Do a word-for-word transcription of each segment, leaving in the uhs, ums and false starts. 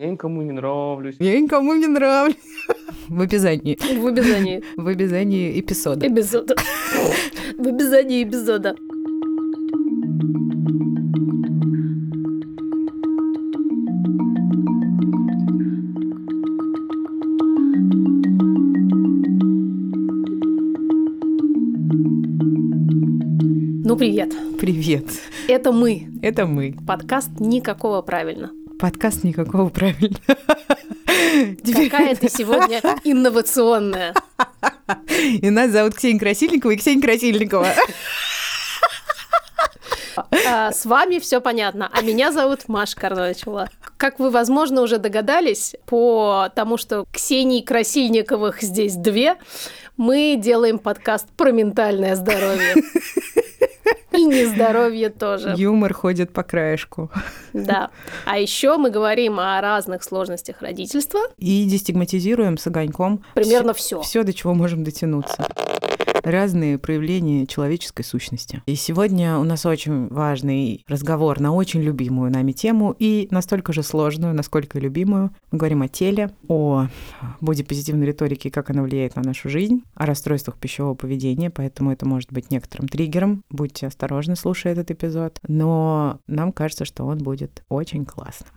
Я никому не нравлюсь. Я никому не нравлюсь. В обязании. В обязании. В обязании эпизода. Эпизода. В обязании эпизода. Ну, привет. Привет. Это мы. Это мы. Подкаст «Никакого правильно». Подкаст «Никакого правильно». Какая ты сегодня инновационная. И нас зовут Ксения Красильникова и Ксения Красильникова. С вами все понятно. А меня зовут Маша Карнович. Как вы, возможно, уже догадались, по тому, что Ксении Красильниковых здесь две, мы делаем подкаст про ментальное здоровье. И нездоровье тоже. Юмор ходит по краешку. Да. А еще мы говорим о разных сложностях родительства. И дестигматизируем с огоньком. Примерно все. Все, до чего можем дотянуться. Разные проявления человеческой сущности. И сегодня у нас очень важный разговор на очень любимую нами тему и настолько же сложную, насколько и любимую. Мы говорим о теле, о бодипозитивной риторике, как она влияет на нашу жизнь, о расстройствах пищевого поведения, поэтому это может быть некоторым триггером. Будьте осторожны, слушая этот эпизод. Но нам кажется, что он будет очень классным.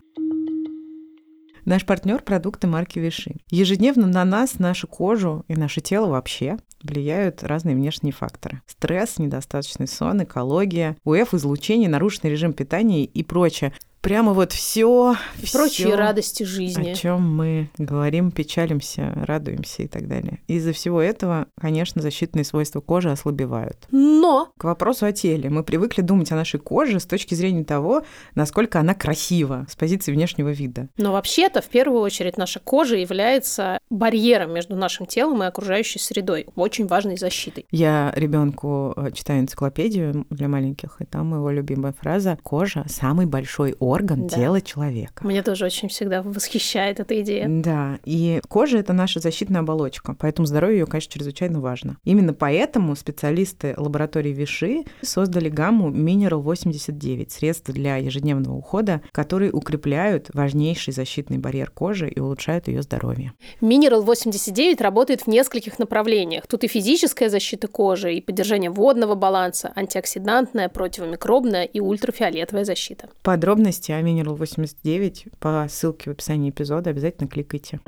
Наш партнер — продукты марки Vichy. Ежедневно на нас, нашу кожу и наше тело вообще влияют разные внешние факторы. Стресс, недостаточный сон, экология, УФ, излучение, нарушенный режим питания и прочее. Прямо вот все, все, прочие радости жизни, о чем мы говорим, печалимся, радуемся и так далее. Из-за всего этого, конечно, защитные свойства кожи ослабевают. Но к вопросу о теле. Мы привыкли думать о нашей коже с точки зрения того, насколько она красива, с позиции внешнего вида. Но вообще-то, в первую очередь, наша кожа является барьером между нашим телом и окружающей средой, очень важной защитой. Я ребенку читаю энциклопедию для маленьких, и там его любимая фраза: «Кожа – самый большой орган». Орган, да. Тело человека. Меня тоже очень всегда восхищает эта идея. Да, и кожа — это наша защитная оболочка, поэтому здоровье ее, конечно, чрезвычайно важно. Именно поэтому специалисты лаборатории Vichy создали гамму Mineral восемьдесят девять, средства для ежедневного ухода, которые укрепляют важнейший защитный барьер кожи и улучшают ее здоровье. Mineral восемьдесят девять работает в нескольких направлениях. Тут и физическая защита кожи, и поддержание водного баланса, антиоксидантная, противомикробная и ультрафиолетовая защита. Подробности о Mineral восемьдесят девять по ссылке в описании эпизода. Обязательно кликайте.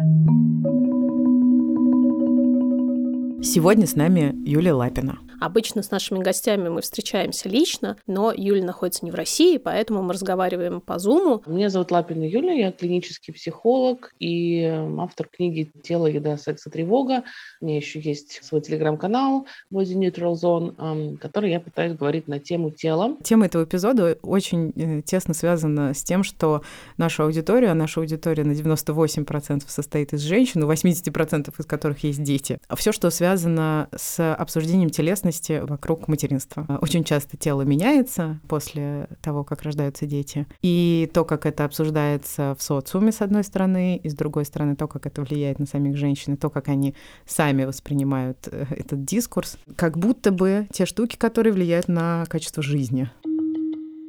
Сегодня с нами Юлия Лапина. Обычно с нашими гостями мы встречаемся лично, но Юля находится не в России, поэтому мы разговариваем по Зуму. Меня зовут Лапина Юлия, я клинический психолог и автор книги «Тело, еда, секс и тревога». У меня еще есть свой телеграм-канал Body Neutral Zone, который я пытаюсь говорить на тему тела. Тема этого эпизода очень тесно связана с тем, что наша аудитория, наша аудитория на девяносто восемь процентов состоит из женщин, у восемьдесят процентов из которых есть дети. Все, что связано с обсуждением телесности вокруг материнства. Очень часто тело меняется после того, как рождаются дети. И то, как это обсуждается в социуме, с одной стороны, и с другой стороны, то, как это влияет на самих женщин, и то, как они сами воспринимают этот дискурс, как будто бы те штуки, которые влияют на качество жизни.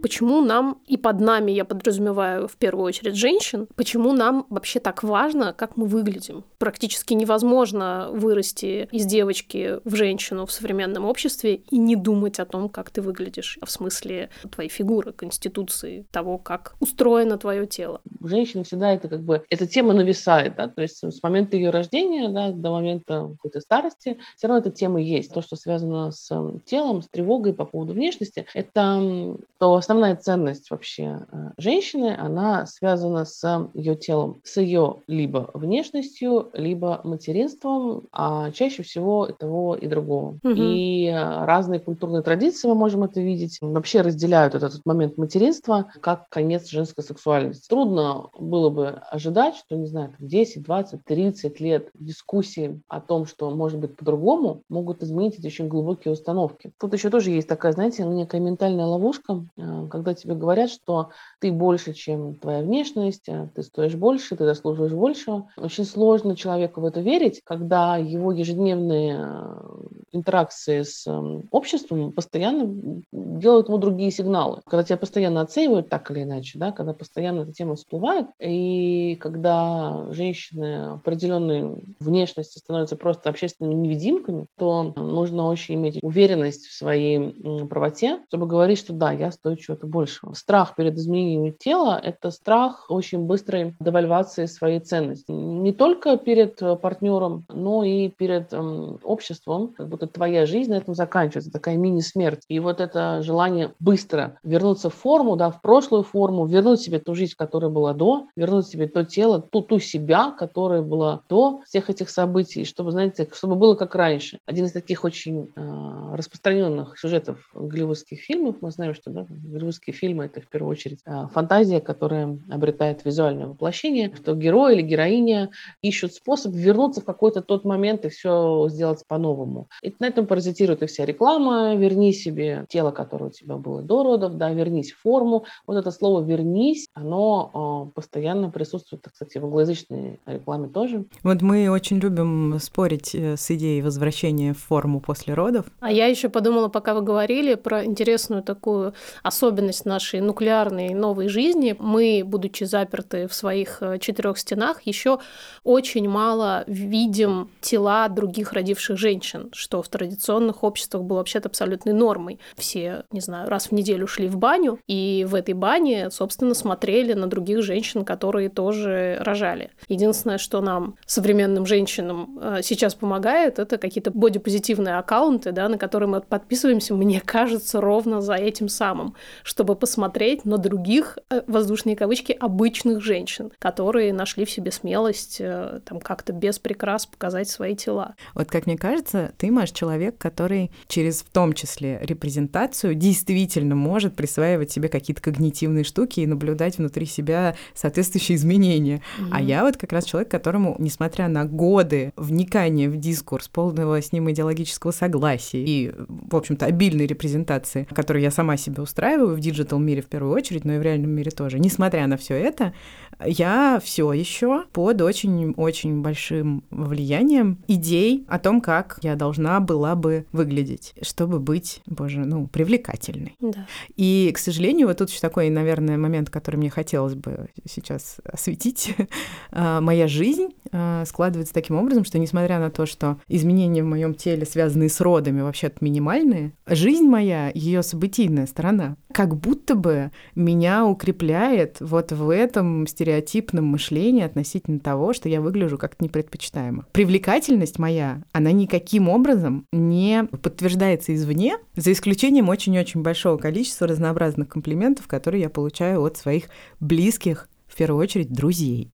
Почему нам, и под нами я подразумеваю в первую очередь женщин, почему нам вообще так важно, как мы выглядим? Практически невозможно вырасти из девочки в женщину в современном обществе и не думать о том, как ты выглядишь, в смысле твоей фигуры, конституции, того, как устроено твое тело. Женщина всегда это как бы, эта тема нависает, да, то есть с момента ее рождения, да, до момента какой-то старости, все равно эта тема есть. То, что связано с телом, с тревогой по поводу внешности, это то основное. Основная ценность вообще женщины, она связана с ее телом, с ее либо внешностью, либо материнством, а чаще всего и того, и другого. Угу. И разные культурные традиции, мы можем это видеть, вообще разделяют этот, этот момент материнства как конец женской сексуальности. Трудно было бы ожидать, что, не знаю, десять, двадцать, тридцать лет дискуссии о том, что может быть по-другому, могут изменить эти очень глубокие установки. Тут еще тоже есть такая, знаете, некая ментальная ловушка, этом, когда тебе говорят, что ты больше, чем твоя внешность, ты стоишь больше, ты заслуживаешь больше. Очень сложно человеку в это верить, когда его ежедневные интеракции с обществом постоянно делают ему другие сигналы. Когда тебя постоянно оценивают так или иначе, да, когда постоянно эта тема всплывает, и когда женщины определенной внешности становятся просто общественными невидимками, то нужно очень иметь уверенность в своей правоте, чтобы говорить, что да, я стою чего-то большего. Страх перед изменением тела – это страх очень быстрой девальвации своей ценности. Не только перед партнером, но и перед эм, обществом. Как будто твоя жизнь на этом заканчивается, такая мини-смерть. И вот это желание быстро вернуться в форму, да, в прошлую форму, вернуть себе ту жизнь, которая была до, вернуть себе то тело, ту, ту себя, которая была до всех этих событий, чтобы, знаете, чтобы было как раньше. Один из таких очень э, распространенных сюжетов голливудских фильмов, мы знаем, что да, голливудские фильмы – это в первую очередь э, фантазия, которая обретает визуальное воплощение, что герой или героиня ищут способ вернуться в какой-то тот момент и все сделать по-новому. И на этом паразитирует и вся реклама. Верни себе тело, которое у тебя было до родов, да, вернись в форму. Вот это слово «вернись», оно э, постоянно присутствует, кстати, в англоязычной рекламе тоже. Вот мы очень любим спорить с идеей возвращения в форму после родов. А я еще подумала, пока вы говорили про интересную такую особенность нашей нуклеарной новой жизни. Мы, будучи заперты в своих четырех стенах, еще очень мало видим тела других родивших женщин, что в традиционных обществах было вообще-то абсолютной нормой. Все, не знаю, раз в неделю шли в баню, и в этой бане, собственно, смотрели на других женщин, которые тоже рожали. Единственное, что нам, современным женщинам, сейчас помогает, это какие-то бодипозитивные аккаунты, да, на которые мы подписываемся, мне кажется, ровно за этим самым, чтобы посмотреть на других, воздушные кавычки, обычных женщин, которые нашли в себе смелость там как-то без прикрас показать свои тела. Вот как мне кажется, ты, Маш, человек, который через, в том числе, репрезентацию действительно может присваивать себе какие-то когнитивные штуки и наблюдать внутри себя соответствующие изменения. Mm-hmm. А я вот как раз человек, которому, несмотря на годы вникания в дискурс, полного с ним идеологического согласия и, в общем-то, обильной репрезентации, которую я сама себе устраиваю в диджитал-мире в первую очередь, но и в реальном мире тоже, несмотря на все это, я все еще под очень-очень большим влиянием идей о том, как я должна была бы выглядеть, чтобы быть, боже, ну, привлекательной. Да. И, к сожалению, вот тут еще такой, наверное, момент, который мне хотелось бы сейчас осветить. Моя жизнь складывается таким образом, что, несмотря на то, что изменения в моем теле, связанные с родами, вообще-то минимальные, жизнь моя, ее событийная сторона, как будто бы меня укрепляет вот в этом стереотипном мышлении относительно того, что я выгляжу как-то непредпочитаемо. Привлекательность моя, она никаким образом не подтверждается извне, за исключением очень-очень большого количества разнообразных комплиментов, которые я получаю от своих близких, в первую очередь, друзей.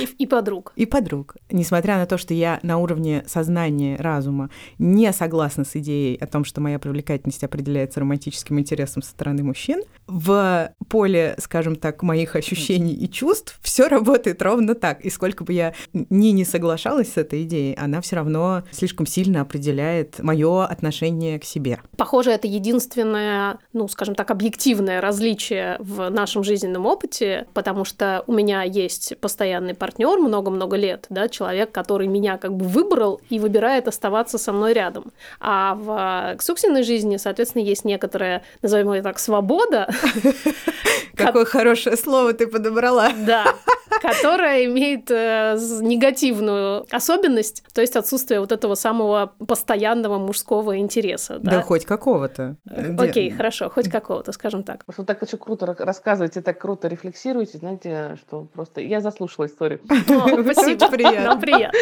И, и подруг. И подруг. Несмотря на то, что я на уровне сознания, разума не согласна с идеей о том, что моя привлекательность определяется романтическим интересом со стороны мужчин, в поле, скажем так, моих ощущений и чувств все работает ровно так. И сколько бы я ни не соглашалась с этой идеей, она все равно слишком сильно определяет мое отношение к себе. Похоже, это единственное, ну, скажем так, объективное различие в нашем жизненном опыте, потому что у меня есть постоянный партнер много-много лет, да, человек, который меня как бы выбрал и выбирает оставаться со мной рядом. А в Ксуксиной жизни, соответственно, есть некоторая, назовем ее так, свобода. Какое хорошее слово ты подобрала. Да, которая имеет негативную особенность, то есть отсутствие вот этого самого постоянного мужского интереса. Да, хоть какого-то. Окей, хорошо, хоть какого-то, скажем так. Просто так очень круто рассказываете, так круто рефлексируете, знаете, что просто я заслушала историю. Спасибо, приятно. приятно.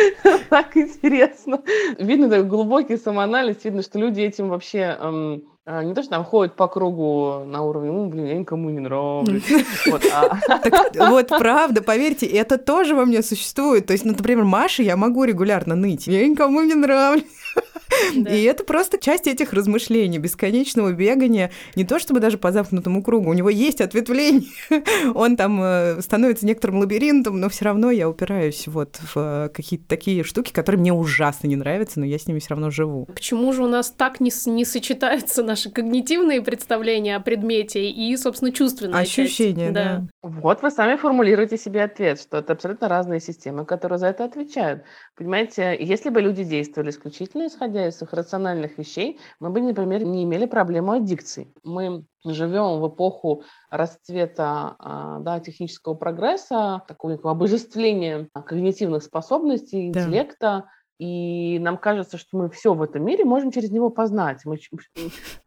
Так интересно. Видно такой глубокий самоанализ, видно, что люди этим вообще... Не то, что там ходят по кругу на уровне, ну, блин, я никому не нравлюсь. Вот правда, поверьте, это тоже во мне существует. То есть, например, Маше я могу регулярно ныть. Я никому не нравлюсь. Да. И это просто часть этих размышлений, бесконечного бегания, не то чтобы даже по замкнутому кругу, у него есть ответвление, он там становится некоторым лабиринтом, но все равно я упираюсь вот в какие-то такие штуки, которые мне ужасно не нравятся, но я с ними все равно живу. Почему же у нас так не, не сочетаются наши когнитивные представления о предмете и, собственно, чувственная ощущения, часть? Да. Вот вы сами формулируете себе ответ, что это абсолютно разные системы, которые за это отвечают. Понимаете, если бы люди действовали исключительно исходя из их рациональных вещей, мы бы, например, не имели проблему аддикции. Мы живем в эпоху расцвета, да, технического прогресса, такого обожествления когнитивных способностей, да, интеллекта, и нам кажется, что мы все в этом мире можем через него познать. Мы,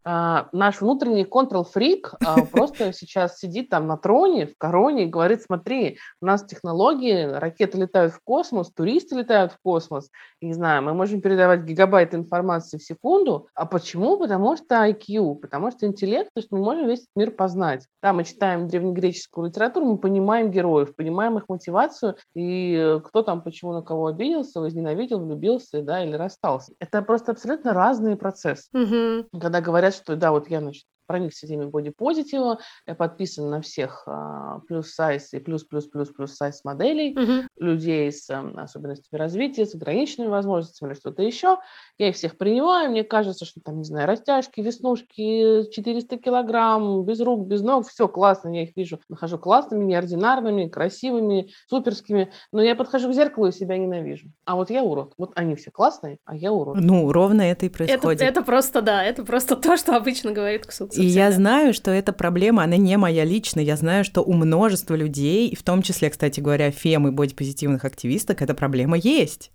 а, наш внутренний контрол-фрик а, просто сейчас сидит там на троне, в короне и говорит: смотри, у нас технологии, ракеты летают в космос, туристы летают в космос. Не знаю, мы можем передавать гигабайты информации в секунду. А почему? Потому что ай кью, потому что интеллект, то есть мы можем весь этот мир познать. Да, мы читаем древнегреческую литературу, мы понимаем героев, понимаем их мотивацию, и кто там почему на кого обиделся, возненавидел, влюбился, Бился, да, или расстался. Это просто абсолютно разные процессы. Mm-hmm. Когда говорят, что да, вот я, значит, проникся теми бодипозитива, я подписан на всех а, плюс-сайз и плюс-плюс-плюс-плюс-сайз моделей, mm-hmm. людей с а, особенностями развития, с ограниченными возможностями или что-то еще. Я их всех принимаю, мне кажется, что там, не знаю, растяжки, веснушки, четыреста килограмм, без рук, без ног, все классно, я их вижу, нахожу классными, неординарными, красивыми, суперскими, но я подхожу к зеркалу и себя ненавижу. А вот я урод. Вот они все классные, а я урод. Ну, ровно это и происходит. Это, это просто, да, это просто то, что обычно говорит Ксукса. И я знаю, что эта проблема, она не моя личная. Я знаю, что у множества людей, в том числе, кстати говоря, фем и бодипозитивных активисток, эта проблема есть.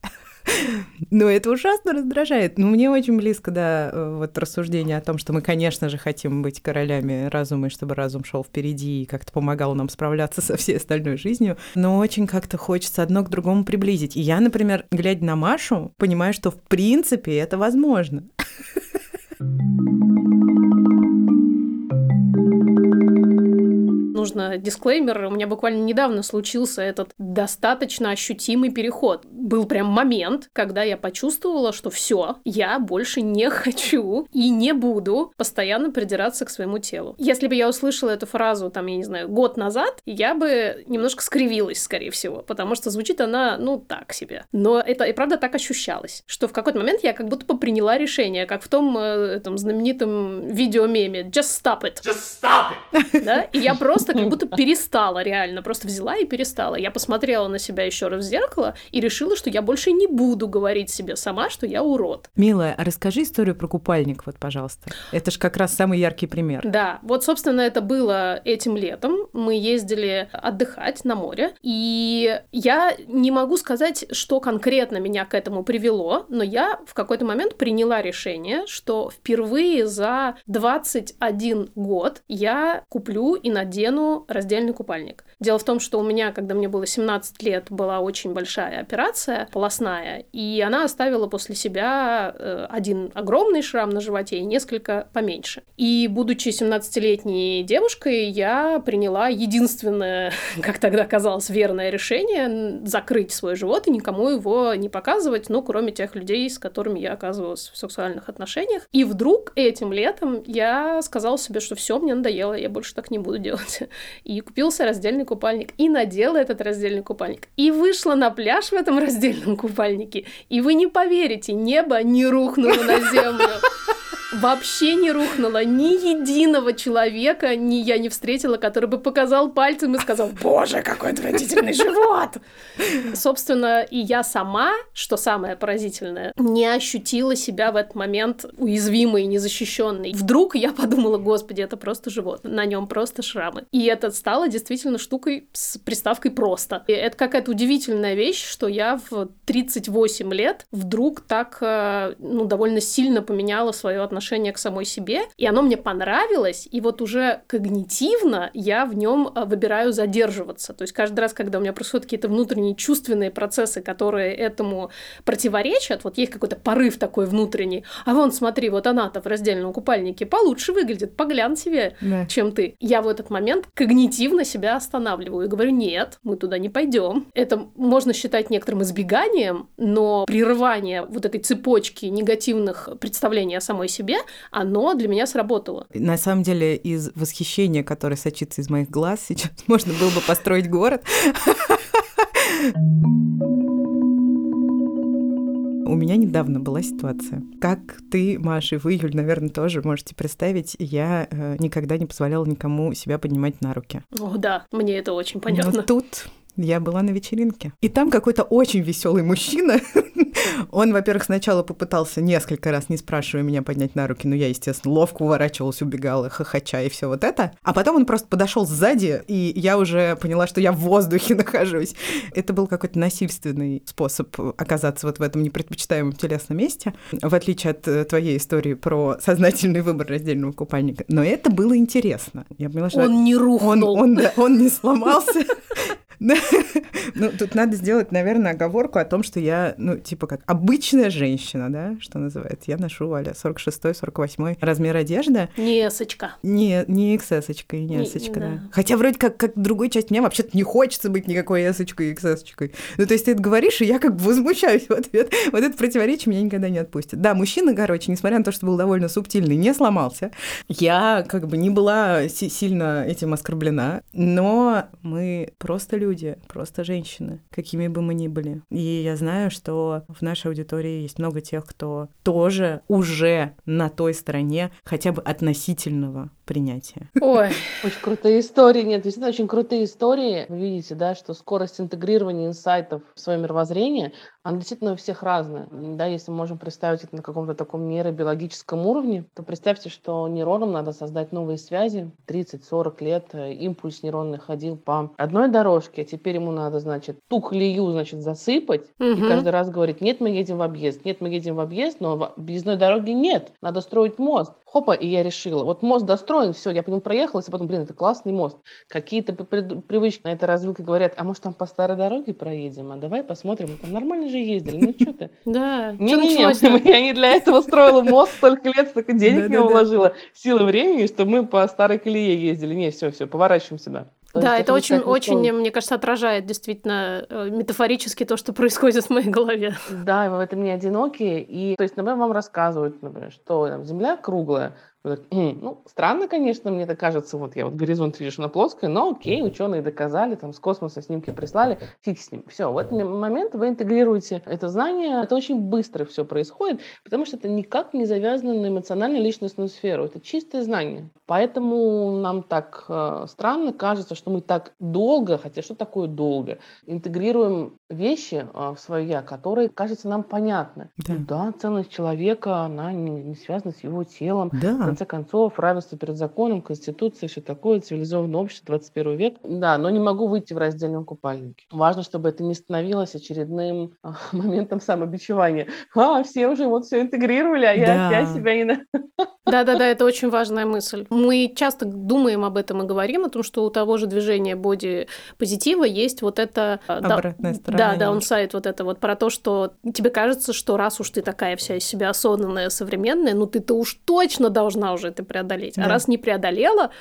Но это ужасно раздражает. Но мне очень близко, да, вот рассуждение о том, что мы, конечно же, хотим быть королями разума, и чтобы разум шел впереди и как-то помогал нам справляться со всей остальной жизнью. Но очень как-то хочется одно к другому приблизить. И я, например, глядя на Машу, понимаю, что в принципе это возможно. Нужно дисклеймер. У меня буквально недавно случился этот достаточно ощутимый переход. Был прям момент, когда я почувствовала, что все, я больше не хочу и не буду постоянно придираться к своему телу. Если бы я услышала эту фразу, там, я не знаю, год назад, я бы немножко скривилась, скорее всего, потому что звучит она, ну, так себе. Но это и правда так ощущалось, что в какой-то момент я как будто бы приняла решение, как в том этом знаменитом видеомеме «Just stop it». Just stop it! Да? И я просто как будто перестала реально, просто взяла и перестала. Я посмотрела на себя еще раз в зеркало и решила, что я больше не буду говорить себе сама, что я урод. Милая, а расскажи историю про купальник, вот, пожалуйста. Это ж как раз самый яркий пример. Да, вот, собственно, это было этим летом. Мы ездили отдыхать на море, и я не могу сказать, что конкретно меня к этому привело, но я в какой-то момент приняла решение, что впервые за двадцать один год я куплю и надену раздельный купальник. Дело в том, что у меня, когда мне было семнадцать лет, была очень большая операция полостная, и она оставила после себя э, один огромный шрам на животе и несколько поменьше. И, будучи семнадцатилетней девушкой, я приняла единственное, как тогда казалось, верное решение закрыть свой живот и никому его не показывать, ну, кроме тех людей, с которыми я оказывалась в сексуальных отношениях. И вдруг этим летом я сказала себе, что все, мне надоело, я больше так не буду делать. И купился раздельный купальник, и надела этот раздельный купальник, и вышла на пляж в этом раздельном купальнике, и вы не поверите, небо не рухнуло на землю. Вообще не рухнуло, ни единого человека ни я не встретила, который бы показал пальцем и сказал: «Боже, какой отвратительный живот!» Собственно, и я сама, что самое поразительное, не ощутила себя в этот момент уязвимой и незащищенной. Вдруг я подумала: «Господи, это просто живот, на нем просто шрамы». И это стало действительно штукой с приставкой «просто». И это какая-то удивительная вещь, что я в тридцать восемь лет вдруг так, ну, довольно сильно поменяла свое отношение отношение к самой себе, и оно мне понравилось, и вот уже когнитивно я в нем выбираю задерживаться. То есть каждый раз, когда у меня происходят какие-то внутренние чувственные процессы, которые этому противоречат, вот есть какой-то порыв такой внутренний, а вон, смотри, вот она-то в раздельном купальнике получше выглядит, поглянь себе, да. чем ты. Я в этот момент когнитивно себя останавливаю и говорю, нет, мы туда не пойдем. Это можно считать некоторым избеганием, но прерывание вот этой цепочки негативных представлений о самой себе, оно для меня сработало. На самом деле, из восхищения, которое сочится из моих глаз сейчас, можно было бы построить город. У меня недавно была ситуация. Как ты, Маша, и вы, Юль, наверное, тоже можете представить, я э, никогда не позволяла никому себя поднимать на руки. О, да, мне это очень понятно. Но тут я была на вечеринке. И там какой-то очень веселый мужчина. Он, во-первых, сначала попытался несколько раз, не спрашивая меня, поднять на руки. Но я, естественно, ловко уворачивалась, убегала, хохоча и все вот это. А потом он просто подошел сзади, и я уже поняла, что я в воздухе нахожусь. Это был какой-то насильственный способ оказаться вот в этом непредпочитаемом телесном месте, в отличие от твоей истории про сознательный выбор раздельного купальника. Но это было интересно. Я поняла, что он не рухнул. Он, он, он, он не сломался. Ну, тут надо сделать, наверное, оговорку о том, что я, ну, типа как обычная женщина, да, что называется. Я ношу, аля, сорок шестой сорок восьмой размер одежды. Не эсочка. Не, не икс эс-очка и не эсочка, да. да. Хотя вроде как, как другой часть меня вообще-то не хочется быть никакой эсочкой и икс эс-очкой. Ну, то есть ты это говоришь, и я как бы возмущаюсь в ответ. Вот это противоречие меня никогда не отпустит. Да, мужчина, короче, несмотря на то, что был довольно субтильный, не сломался. Я как бы не была си- сильно этим оскорблена, но мы просто люди, просто женщины, какими бы мы ни были. И я знаю, что в нашей аудитории есть много тех, кто тоже уже на той стороне хотя бы относительного принятия. Ой, очень крутые истории. Нет, действительно, очень крутые истории. Вы видите, да, что скорость интегрирования инсайтов в свое мировоззрение, она действительно у всех разная. Да, если мы можем представить это на каком-то таком нейробиологическом уровне, то представьте, что нейронам надо создать новые связи. тридцать-сорок лет импульс нейронный ходил по одной дорожке, а теперь ему надо, значит, ту клею, значит, засыпать, угу. и каждый раз говорить, нет, мы едем в объезд, нет, мы едем в объезд, но в объездной дороги нет, надо строить мост. Хопа, и я решила, вот мост достроен, все, я по нему проехалась, и потом, блин, это классный мост. Какие-то привычки на этой развилке говорят, а может, там по старой дороге проедем, а давай посмотрим, мы там нормально же ездили, ну что ты? Да, не-не-не, я не для этого строила мост столько лет, столько денег не вложила, силы времени, что мы по старой колее ездили. Не, все, все, поворачиваем сюда. То да, это очень, очень, мне кажется, отражает действительно метафорически то, что происходит в моей голове. Да, вы в этом не одиноки. И, то есть, например, вам рассказывают, например, что там, Земля круглая. Ну, странно, конечно, мне это кажется, вот я вот горизонт вижу, на плоской, но окей, ученые доказали, там с космоса снимки прислали, фиг с ним. Все, в этот момент вы интегрируете это знание, это очень быстро все происходит, потому что это никак не завязано на эмоционально-личностную сферу, это чистое знание. Поэтому нам так э, странно кажется, что мы так долго, хотя что такое долго, интегрируем вещи э, в свое «я», которые, кажется, нам понятны. Да, да, ценность человека, она не, не связана с его телом. Да. В конце концов, равенство перед законом, конституция, все такое, цивилизованное общество, двадцать первый век. Да, но не могу выйти в раздельном купальнике. Важно, чтобы это не становилось очередным э, моментом самобичевания. А, все уже вот все интегрировали, а да. я опять себя не... Да-да-да, это очень важная мысль. Мы часто думаем об этом и говорим, о том, что у того же движения боди-позитива есть вот это... Обратная да, сторона. Да, даунсайд, вот это вот про то, что тебе кажется, что раз уж ты такая вся из себя осознанная, современная, ну ты-то уж точно должна уже это преодолеть. Да. А раз не преодолела,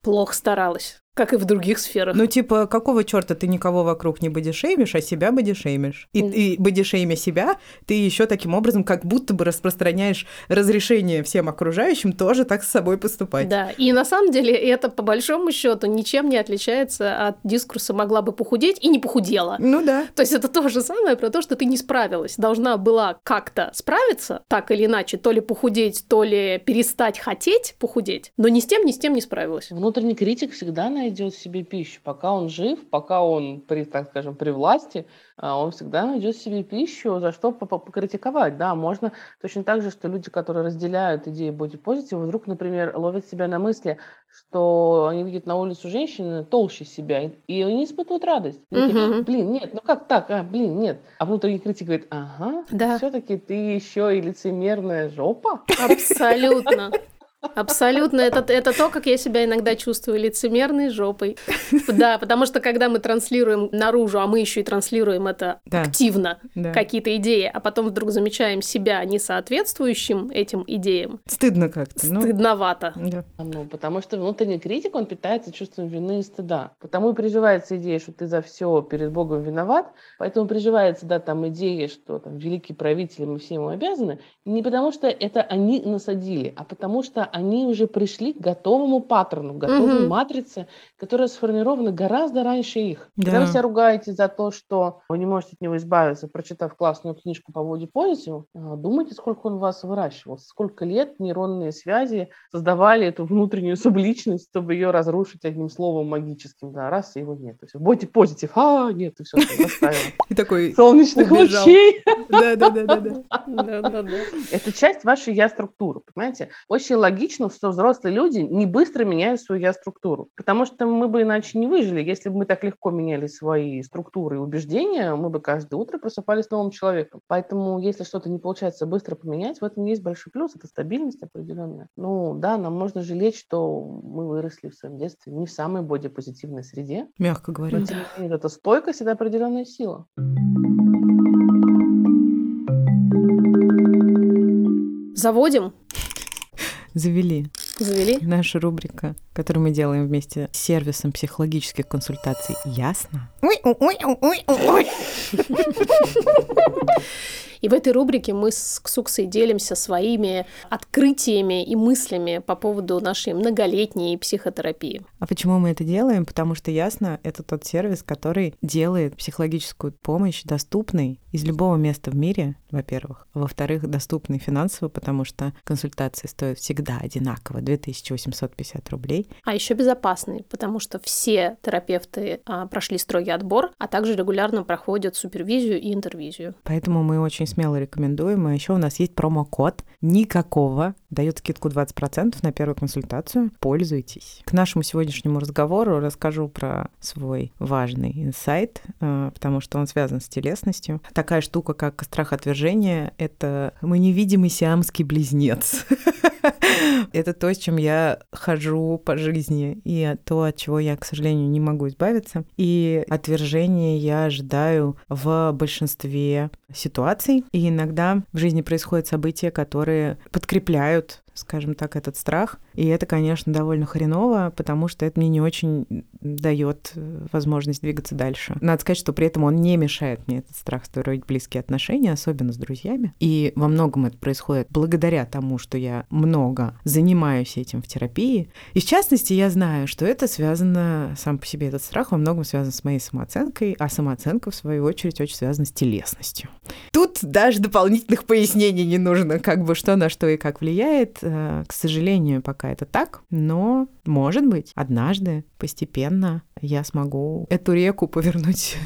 плохо старалась. Как и в других сферах. Ну, типа, какого черта ты никого вокруг не бодишеймишь, а себя бодишеймишь? И, mm. и бодишеймя себя, ты еще таким образом как будто бы распространяешь разрешение всем окружающим тоже так с собой поступать. Да, и на самом деле это, по большому счету, ничем не отличается от дискурса «могла бы похудеть» и «не похудела». Ну да. То есть это то же самое про то, что ты не справилась. Должна была как-то справиться, так или иначе, то ли похудеть, то ли перестать хотеть похудеть, но ни с тем, ни с тем не справилась. Внутренний критик всегда, наверное, найдет себе пищу, пока он жив, пока он, при, так скажем, при власти, он всегда найдет себе пищу, за что покритиковать. Да, можно точно так же, что люди, которые разделяют идею бодипозитива, вдруг, например, ловят себя на мысли, что они видят на улицу женщины толще себя, и они испытывают радость. Uh-huh. Такие, блин, нет, ну как так? А, блин, нет. А внутренний критик говорит, ага, да. Все-таки ты еще и лицемерная жопа. Абсолютно. Абсолютно. Это, это то, как я себя иногда чувствую лицемерной жопой. Да, потому что когда мы транслируем наружу, а мы еще и транслируем это да. активно, да. какие-то идеи, а потом вдруг замечаем себя несоответствующим этим идеям. Стыдно как-то. Стыдновато. Ну, да. ну, потому что внутренний критик, он питается чувством вины и стыда. Потому и приживается идея, что ты за все перед Богом виноват, поэтому приживается да, там идея, что там, великие правители, мы все ему обязаны, не потому что это они насадили, а потому что они уже пришли к готовому паттерну, к готовой угу. матрице, которая сформирована гораздо раньше их. Да. Когда вы себя ругаете за то, что вы не можете от него избавиться, прочитав классную книжку по бодипозитиву, думайте, сколько он вас выращивал, сколько лет нейронные связи создавали эту внутреннюю субличность, чтобы ее разрушить одним словом магическим. Да, раз, и его нет. То есть бодипозитив, а, нет, и все, заставила. Солнечных лучей. Да-да-да. Это часть вашей я-структуры, понимаете? Очень логично. Логично, что взрослые люди не быстро меняют свою я-структуру, потому что мы бы иначе не выжили. Если бы мы так легко меняли свои структуры и убеждения, мы бы каждое утро просыпались новым человеком. Поэтому, если что-то не получается быстро поменять, в этом есть большой плюс, это стабильность определенная. Ну да, нам можно жалеть, что мы выросли в своем детстве не в самой бодипозитивной среде. Мягко говоря. Нет, это стойкость, это определенная сила. Заводим. Завели. Завели. Наша рубрика, которую мы делаем вместе с сервисом психологических консультаций. Ясно? Ой-ой-ой-ой-ой. И в этой рубрике мы с Ксуксой делимся своими открытиями и мыслями по поводу нашей многолетней психотерапии. А почему мы это делаем? Потому что Ясно — это тот сервис, который делает психологическую помощь доступной из любого места в мире, во-первых. Во-вторых, доступной финансово, потому что консультации стоят всегда одинаково — две тысячи восемьсот пятьдесят рублей. А еще безопасной, потому что все терапевты а, прошли строгий отбор, а также регулярно проходят супервизию и интервизию. Поэтому мы очень смело рекомендуем. А еще у нас есть промокод «Никакого». Дает скидку двадцать процентов на первую консультацию. Пользуйтесь. К нашему сегодняшнему разговору расскажу про свой важный инсайт, потому что он связан с телесностью. Такая штука, как страх отвержения, это мой невидимый сиамский близнец. Это то, с чем я хожу по жизни, и то, от чего я, к сожалению, не могу избавиться. И отвержение я ожидаю в большинстве ситуаций. И иногда в жизни происходят события, которые подкрепляют, скажем так, этот страх. И это, конечно, довольно хреново, потому что это мне не очень дает возможность двигаться дальше. Надо сказать, что при этом он не мешает мне, этот страх, строить близкие отношения, особенно с друзьями. И во многом это происходит благодаря тому, что я много занимаюсь этим в терапии. И в частности, я знаю, что это связано, сам по себе этот страх во многом связан с моей самооценкой, а самооценка, в свою очередь, очень связана с телесностью. Тут даже дополнительных пояснений не нужно, как бы что на что и как влияет. К сожалению, пока это так, но, может быть, однажды постепенно я смогу эту реку повернуть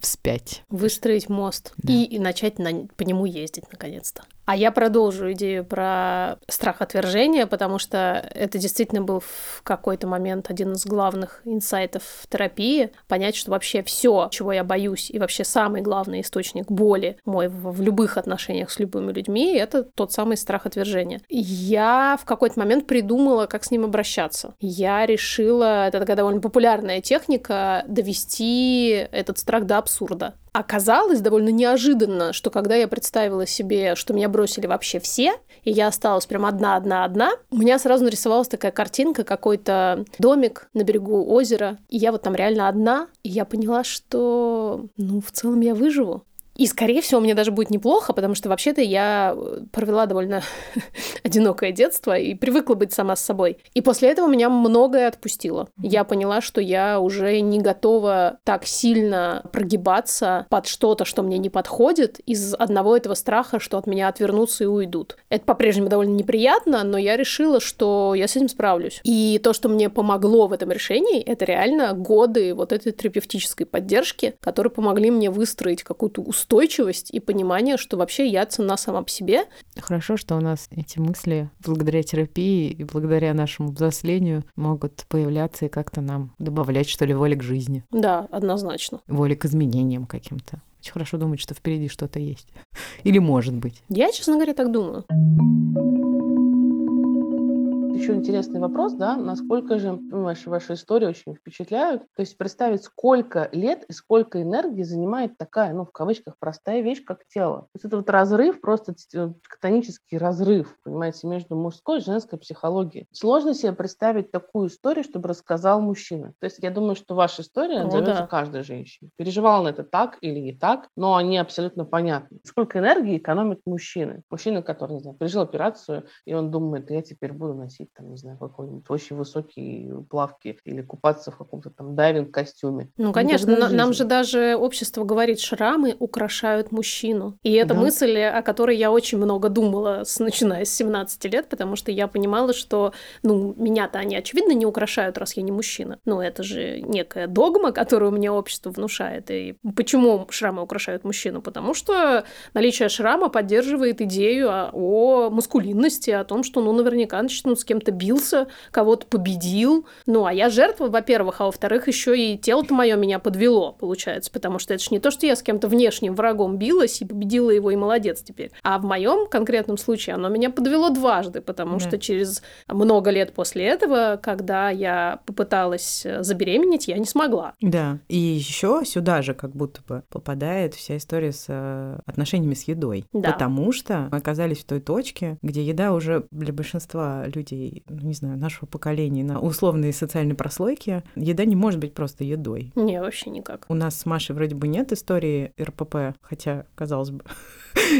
вспять. Выстроить мост да. и, и начать на, по нему ездить, наконец-то. А я продолжу идею про страх отвержения, потому что это действительно был в какой-то момент один из главных инсайтов в терапии. Понять, что вообще все, чего я боюсь, и вообще самый главный источник боли мой в, в любых отношениях с любыми людьми, это тот самый страх отвержения. Я в какой-то момент придумала, как с ним обращаться. Я решила, это такая довольно популярная техника, довести этот страх до абсурда. Оказалось довольно неожиданно, что когда я представила себе, что меня бросили вообще все, и я осталась прям одна-одна-одна, у меня сразу нарисовалась такая картинка, какой-то домик на берегу озера, и я вот там реально одна, и я поняла, что, ну, в целом я выживу. И, скорее всего, мне даже будет неплохо, потому что вообще-то я провела довольно одинокое детство и привыкла быть сама с собой. И после этого меня многое отпустило. Я поняла, что я уже не готова так сильно прогибаться под что-то, что мне не подходит, из одного этого страха, что от меня отвернутся и уйдут. Это по-прежнему довольно неприятно, но я решила, что я с этим справлюсь. И то, что мне помогло в этом решении, это реально годы вот этой терапевтической поддержки, которые помогли мне выстроить какую-то устойчивость, устойчивость и понимание, что вообще я ценна сама по себе. Хорошо, что у нас эти мысли благодаря терапии и благодаря нашему взрослению могут появляться и как-то нам добавлять, что ли, воли к жизни. Да, однозначно. Воли к изменениям каким-то. Очень хорошо думать, что впереди что-то есть. Или может быть. Я, честно говоря, так думаю. Еще интересный вопрос, да, насколько же, понимаешь, ваши истории очень впечатляют. То есть представить, сколько лет и сколько энергии занимает такая, ну, в кавычках, простая вещь, как тело. То есть это вот разрыв, просто тектонический разрыв, понимаете, между мужской и женской психологией. Сложно себе представить такую историю, чтобы рассказал мужчина. То есть я думаю, что ваша история отзовется да. каждой женщине. Переживала на это так или не так, но они абсолютно понятны. Сколько энергии экономит мужчина. Мужчина, который, не знаю, пережил операцию, и он думает, я теперь буду носить там, не знаю, какой-нибудь очень высокие плавки или купаться в каком-то там дайвинг-костюме. Ну, конечно, на, нам же даже общество говорит, шрамы украшают мужчину. И это да. мысль, о которой я очень много думала, с, начиная с семнадцати лет, потому что я понимала, что, ну, меня-то они, очевидно, не украшают, раз я не мужчина. Ну, это же некая догма, которую мне общество внушает. И почему шрамы украшают мужчину? Потому что наличие шрама поддерживает идею о, о маскулинности, о том, что, ну, наверняка начнут с кем кем-то бился, кого-то победил. Ну, а я жертва, во-первых, а во-вторых, еще и тело-то мое меня подвело, получается, потому что это же не то, что я с кем-то внешним врагом билась и победила его, и молодец теперь. А в моем конкретном случае оно меня подвело дважды, потому mm. что через много лет после этого, когда я попыталась забеременеть, я не смогла. Да, и еще сюда же как будто бы попадает вся история с отношениями с едой. Да. Потому что мы оказались в той точке, где еда уже для большинства людей, не знаю, нашего поколения, на условной социальной прослойке, еда не может быть просто едой. Не, вообще никак. У нас с Машей вроде бы нет истории эр пэ пэ, хотя, казалось бы,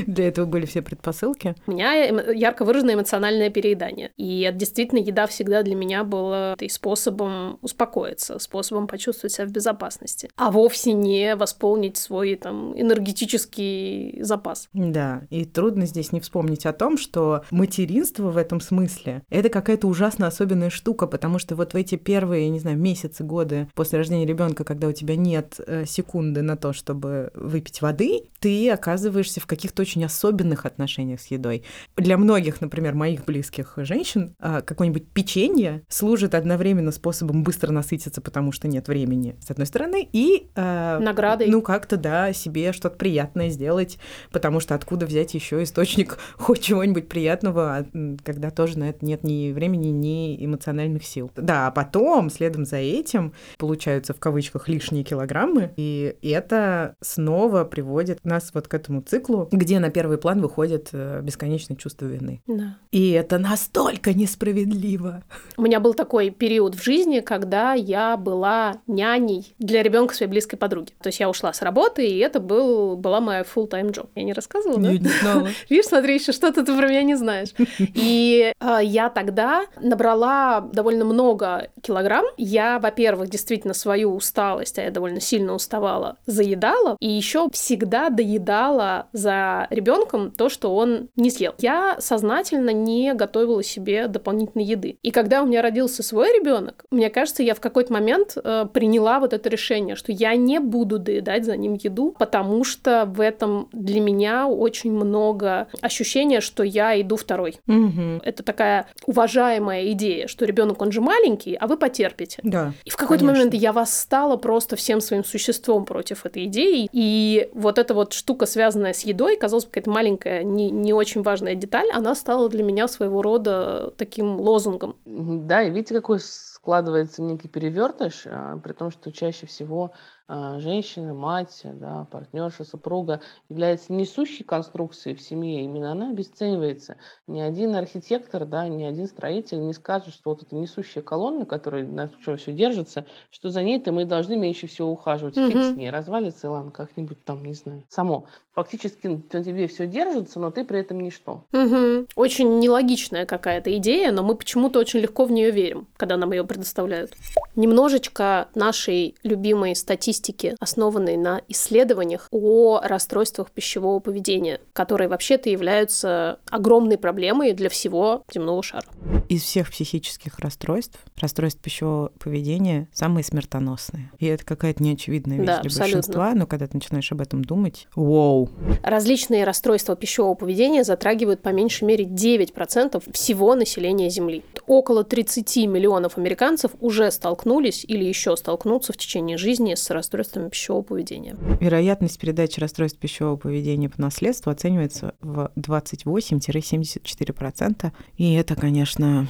для этого были все предпосылки. У меня ярко выраженное эмоциональное переедание. И действительно, еда всегда для меня была способом успокоиться, способом почувствовать себя в безопасности, а вовсе не восполнить свой там энергетический запас. Да, и трудно здесь не вспомнить о том, что материнство в этом смысле — это какая-то ужасно особенная штука, потому что вот в эти первые, не знаю, месяцы, годы после рождения ребенка, когда у тебя нет секунды на то, чтобы выпить воды, ты оказываешься в каких-то очень особенных отношениях с едой. Для многих, например, моих близких женщин, какое-нибудь печенье служит одновременно способом быстро насытиться, потому что нет времени, с одной стороны, и... Э, наградой. Ну, как-то, да, себе что-то приятное сделать, потому что откуда взять еще источник хоть чего-нибудь приятного, когда тоже на это нет ни времени, ни эмоциональных сил. Да, а потом, следом за этим, получаются в кавычках лишние килограммы, и это снова приводит нас вот к этому циклу, где на первый план выходит бесконечное чувство вины. Да. И это настолько несправедливо. У меня был такой период в жизни, когда я была няней для ребенка своей близкой подруги. То есть я ушла с работы, и это был, была моя full-time job. Я не рассказывала, да? Я не знала. Видишь, смотри, еще что-то ты про меня не знаешь. И я Я тогда набрала довольно много килограмм. Я, во-первых, действительно свою усталость, а я довольно сильно уставала, заедала. И еще всегда доедала за ребенком то, что он не съел. Я сознательно не готовила себе дополнительной еды. И когда у меня родился свой ребенок, мне кажется, я в какой-то момент э, приняла вот это решение, что я не буду доедать за ним еду, потому что в этом для меня очень много ощущения, что я иду второй. Mm-hmm. Это такая... уважаемая идея, что ребенок он же маленький, а вы потерпите. Да, и в какой-то конечно. момент я восстала просто всем своим существом против этой идеи. И вот эта вот штука, связанная с едой, казалось бы, какая-то маленькая, не, не очень важная деталь, она стала для меня своего рода таким лозунгом. Да, и видите, какой складывается некий перевертыш, при том, что чаще всего женщина, мать, да, партнерша, супруга является несущей конструкцией в семье, именно она обесценивается. Ни один архитектор, да, ни один строитель не скажет, что вот эта несущая колонна, которая на чем все держится, что за ней-то мы должны меньше всего ухаживать. Mm-hmm. Фиг с ней, развалится, ладно, как-нибудь там, не знаю, само. Фактически на тебе все держится, но ты при этом ничто. Угу. Очень нелогичная какая-то идея, но мы почему-то очень легко в нее верим, когда нам ее предоставляют. Немножечко нашей любимой статистики, основанной на исследованиях о расстройствах пищевого поведения, которые вообще-то являются огромной проблемой для всего земного шара. Из всех психических расстройств, расстройств пищевого поведения самые смертоносные. И это какая-то неочевидная вещь, да, для абсолютно. Большинства, но когда ты начинаешь об этом думать, вау. Различные расстройства пищевого поведения затрагивают по меньшей мере девять процентов всего населения Земли. Около тридцать миллионов американцев уже столкнулись или еще столкнутся в течение жизни с расстройствами пищевого поведения. Вероятность передачи расстройств пищевого поведения по наследству оценивается в двадцать восемь - семьдесят четыре процента. И это, конечно...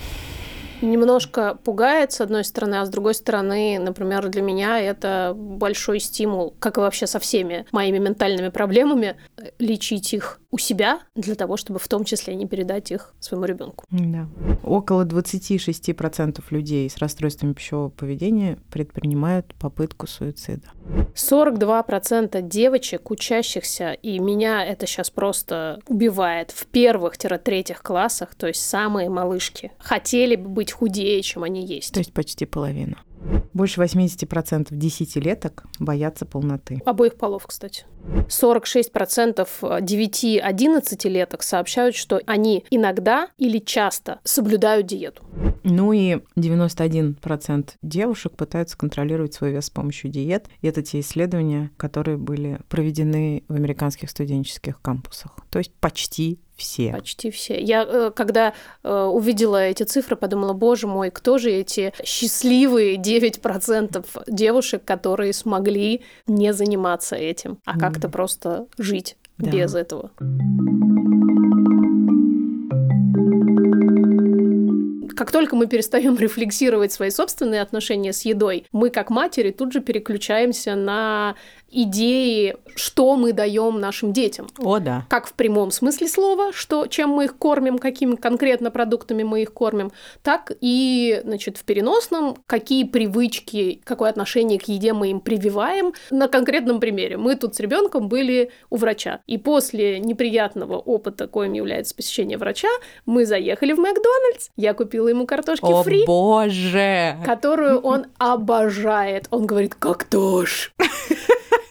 Немножко пугает, с одной стороны, а с другой стороны, например, для меня это большой стимул, как и вообще со всеми моими ментальными проблемами, лечить их у себя для того, чтобы в том числе не передать их своему ребенку. Да. Около двадцать шесть процентов людей с расстройствами пищевого поведения предпринимают попытку суицида. сорок два процента девочек, учащихся, и меня это сейчас просто убивает, в первых-третьих классах, то есть самые малышки, хотели бы быть худее, чем они есть. То есть почти половина. Больше восемьдесят процентов десятилеток боятся полноты. Обоих полов, кстати. сорок шесть процентов девять-одиннадцатилеток сообщают, что они иногда или часто соблюдают диету. Ну и девяносто один процент девушек пытаются контролировать свой вес с помощью диет. И это те исследования, которые были проведены в американских студенческих кампусах. То есть почти все. Почти все. Я, когда увидела эти цифры, подумала, боже мой, кто же эти счастливые девять процентов девушек, которые смогли не заниматься этим, а как-то mm. просто жить да. без этого. Как только мы перестаем рефлексировать свои собственные отношения с едой, мы, как матери, тут же переключаемся на идеи, что мы даем нашим детям. О, да. Как в прямом смысле слова, что, чем мы их кормим, какими конкретно продуктами мы их кормим, так и, значит, в переносном, какие привычки, какое отношение к еде мы им прививаем. На конкретном примере. Мы тут с ребенком были у врача. И после неприятного опыта, коим является посещение врача, мы заехали в Макдональдс, я купила ему картошки О, фри, боже. которую он обожает. Он говорит, как тож.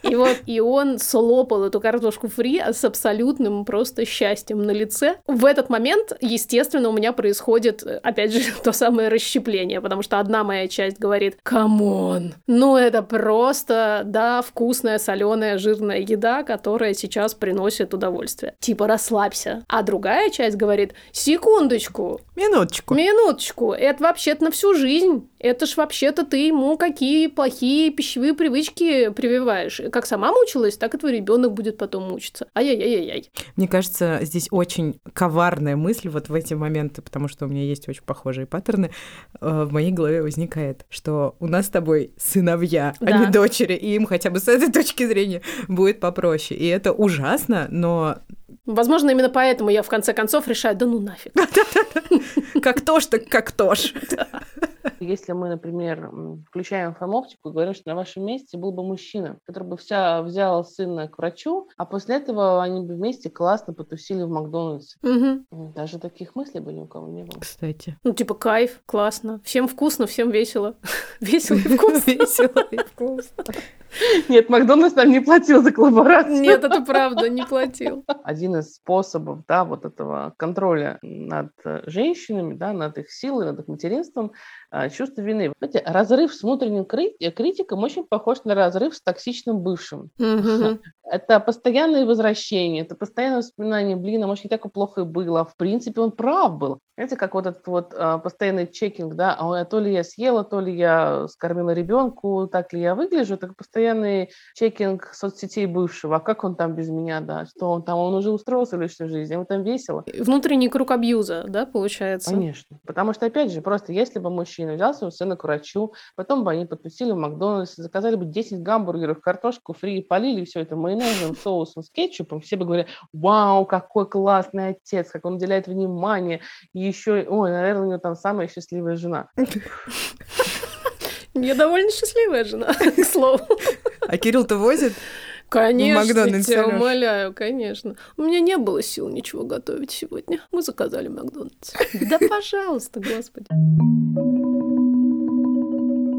И вот, и он слопал эту картошку фри с абсолютным просто счастьем на лице. В этот момент, естественно, у меня происходит, опять же, то самое расщепление, потому что одна моя часть говорит, камон, ну это просто, да, вкусная, соленая, жирная еда, которая сейчас приносит удовольствие. Типа, расслабься. А другая часть говорит, секундочку. Минуточку. Минуточку. Это вообще-то на всю жизнь. Это ж вообще-то ты ему какие плохие пищевые привычки прививаешь. Как сама мучилась, так и твой ребенок будет потом мучиться. Ай-яй-яй-яй. Мне кажется, здесь очень коварная мысль вот в эти моменты, потому что у меня есть очень похожие паттерны, в моей голове возникает, что у нас с тобой сыновья, да. а не дочери, и им хотя бы с этой точки зрения будет попроще. И это ужасно, но... Возможно, именно поэтому я в конце концов решаю, да ну нафиг. Как тож, так как тож. Если мы, например, включаем фемоптику и говорим, что на вашем месте был бы мужчина, который бы вся взял сына к врачу, а после этого они бы вместе классно потусили в Макдональдсе. Угу. Даже таких мыслей бы ни у кого не было. Кстати. Ну, типа, кайф, классно. Всем вкусно, всем весело. Весело и вкусно. Весело и вкусно. Нет, Макдональдс нам не платил за коллаборацию. Нет, это правда, не платил. Один из способов, да, вот этого контроля над женщинами, да, над их силой, над их материнством, чувство вины. Знаете, разрыв с внутренним критиком очень похож на разрыв с токсичным бывшим. Угу. Это постоянное возвращение, это постоянное вспоминание, блин, а может, не так и плохо было. В принципе, он прав был. Знаете, как вот этот вот постоянный чекинг, да, а то ли я съела, то ли я скормила ребенку, так ли я выгляжу, так постоянный чекинг соцсетей бывшего, а как он там без меня, да, что он там, он уже устроился в личную жизнь, ему там весело. Внутренний круг абьюза, да, получается? Конечно, потому что, опять же, просто если бы мужчина мужчина взял своего сына к врачу, потом бы они подпустили в Макдональдс, заказали бы десять гамбургеров, картошку фри, полили все это майонезом, соусом, с кетчупом, все бы говорили: вау, какой классный отец, как он уделяет внимание, и еще, ой, наверное, у него там самая счастливая жена. Я довольно счастливая жена, к слову. А Кирилл-то возит? Конечно, тебя умоляю, конечно. У меня не было сил ничего готовить сегодня. Мы заказали Макдональдс. Да пожалуйста, господи.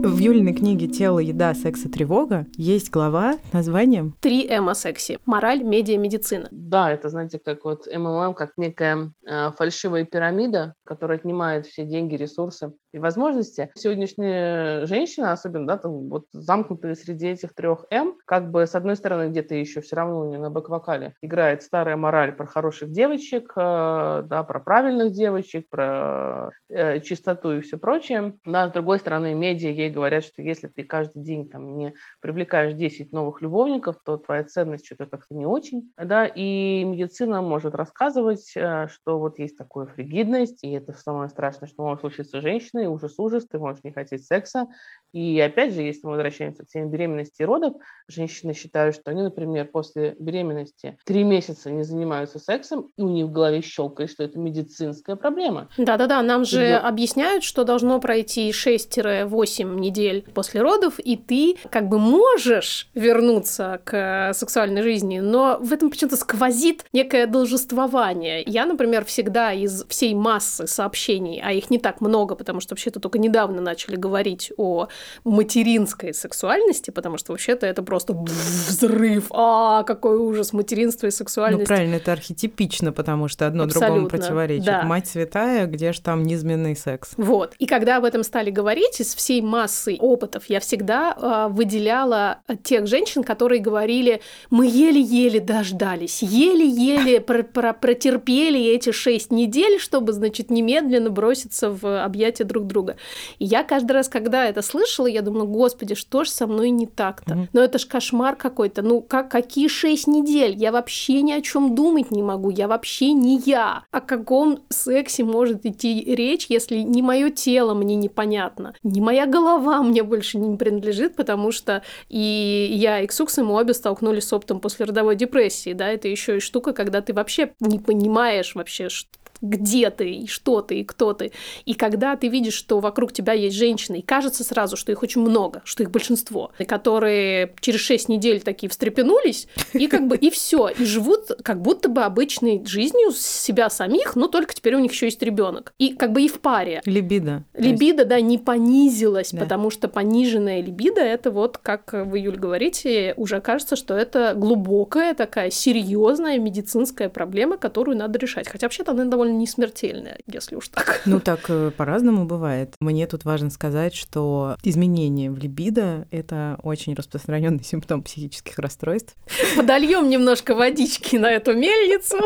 В Юлиной книге «Тело, еда, секс и тревога» есть глава с названием «три эм о сексе. Мораль, медиа, медицина». Да, это, знаете, как вот эм эл эм, как некая э, фальшивая пирамида, которая отнимает все деньги, ресурсы и возможности. Сегодняшняя женщина, особенно, да, там, вот замкнутая среди этих трех М, как бы, с одной стороны, где-то еще все равно у нее на бэк-вокале играет старая мораль про хороших девочек, э, да, про правильных девочек, про э, чистоту и все прочее. Да, с другой стороны, медиа ей говорят, что если ты каждый день там не привлекаешь десять новых любовников, то твоя ценность что-то как-то не очень, да, и медицина может рассказывать, что вот есть такая фригидность, и это самое страшное, что может случиться с женщиной, ужас-ужас, ты можешь не хотеть секса, и опять же, если мы возвращаемся к теме беременности и родов, женщины считают, что они, например, после беременности три месяца не занимаются сексом, и у них в голове щелкает, что это медицинская проблема. Да-да-да, нам же Идет. объясняют, что должно пройти шесть-восемь недель после родов, и ты как бы можешь вернуться к сексуальной жизни, но в этом почему-то сквозит некое должествование. Я, например, всегда из всей массы сообщений, а их не так много, потому что вообще-то только недавно начали говорить о материнской сексуальности, потому что вообще-то это просто взрыв, а какой ужас, материнство и сексуальность. Ну правильно, это архетипично, потому что одно Абсолютно. другому противоречит. Да. Мать святая, где же там низменный секс? Вот. И когда об этом стали говорить, из всей массы опытов я всегда э, выделяла тех женщин, которые говорили: мы еле-еле дождались, еле-еле протерпели эти шесть недель, чтобы, значит, немедленно броситься в объятия друг друга. И я каждый раз, когда это слышала, я думала: господи, что ж со мной не так-то? Mm-hmm. Но это ж кошмар какой-то. Ну, как, какие шесть недель? Я вообще ни о чем думать не могу, я вообще не я. О каком сексе может идти речь, если не мое тело мне непонятно, не моя голова мне больше не принадлежит, потому что и я, и Ксукса, мы обе столкнулись с опытом послеродовой депрессии, да, это еще и штука, когда ты вообще не понимаешь вообще, что где ты, и что ты, и кто ты. И когда ты видишь, что вокруг тебя есть женщины, и кажется сразу, что их очень много, что их большинство, которые через шесть недель такие встрепенулись, и как бы и все, и живут как будто бы обычной жизнью себя самих, но только теперь у них еще есть ребенок. И как бы и в паре. Либидо. Либидо, есть... да, не понизилась, да. Потому что пониженная либидо, это вот, как вы, Юль, говорите, уже кажется, что это глубокая такая серьезная медицинская проблема, которую надо решать. Хотя вообще-то она довольно не смертельная, если уж так. Ну, так по-разному бывает. Мне тут важно сказать, что изменение в либидо — это очень распространенный симптом психических расстройств. Подольем немножко водички на эту мельницу.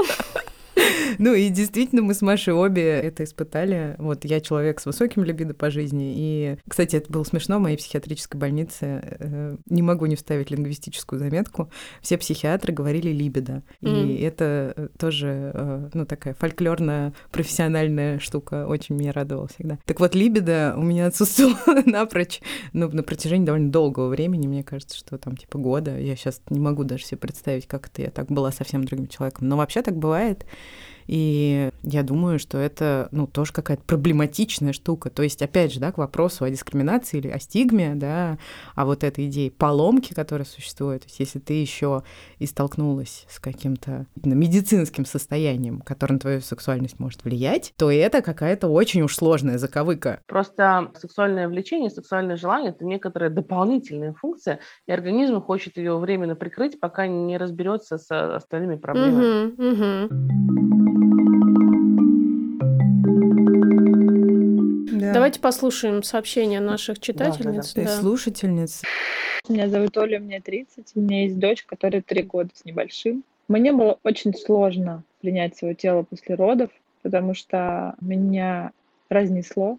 Ну и действительно, мы с Машей обе это испытали. Вот я человек с высоким либидо по жизни. И, кстати, это было смешно. В моей психиатрической больнице э, не могу не вставить лингвистическую заметку. Все психиатры говорили «либидо». Mm. И это тоже э, ну, такая фольклорная, профессиональная штука. Очень меня радовало всегда. Так вот, либидо у меня отсутствовало напрочь. Ну, на протяжении довольно долгого времени. Мне кажется, что там типа года. Я сейчас не могу даже себе представить, как это я так была совсем другим человеком. Но вообще так бывает. И я думаю, что это, ну, тоже какая-то проблематичная штука. То есть, опять же, да, к вопросу о дискриминации или о стигме, да, а вот этой идее поломки, которая существует. То есть, если ты еще и столкнулась с каким-то медицинским состоянием, которое на твою сексуальность может влиять, то это какая-то очень уж сложная заковыка. Просто сексуальное влечение, сексуальное желание — это некоторая дополнительная функция, и организм хочет ее временно прикрыть, пока не разберется с остальными проблемами. Mm-hmm, mm-hmm. Да. Давайте послушаем сообщения наших читательниц. Да, да, да. Да. И слушательниц. Меня зовут Оля, мне тридцать. У меня есть дочь, которой три года с небольшим. Мне было очень сложно принять свое тело после родов, потому что меня разнесло.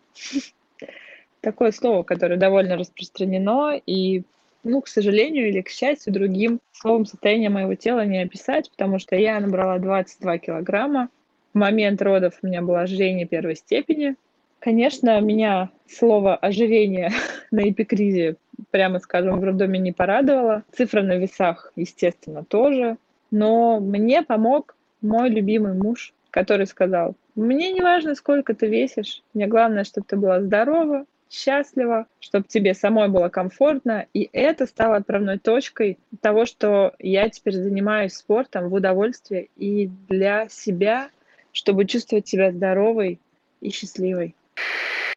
Такое слово, которое довольно распространено, и, ну, к сожалению или к счастью, другим словом состояние моего тела не описать, потому что я набрала двадцать два килограмма. В момент родов у меня было ожирение первой степени. Конечно, меня слово «ожирение» на эпикризе, прямо скажем, в роддоме не порадовало. Цифра на весах, естественно, тоже. Но мне помог мой любимый муж, который сказал: «Мне не важно, сколько ты весишь, мне главное, чтобы ты была здорова, счастлива, чтобы тебе самой было комфортно». И это стало отправной точкой того, что я теперь занимаюсь спортом в удовольствие и для себя, чтобы чувствовать себя здоровой и счастливой.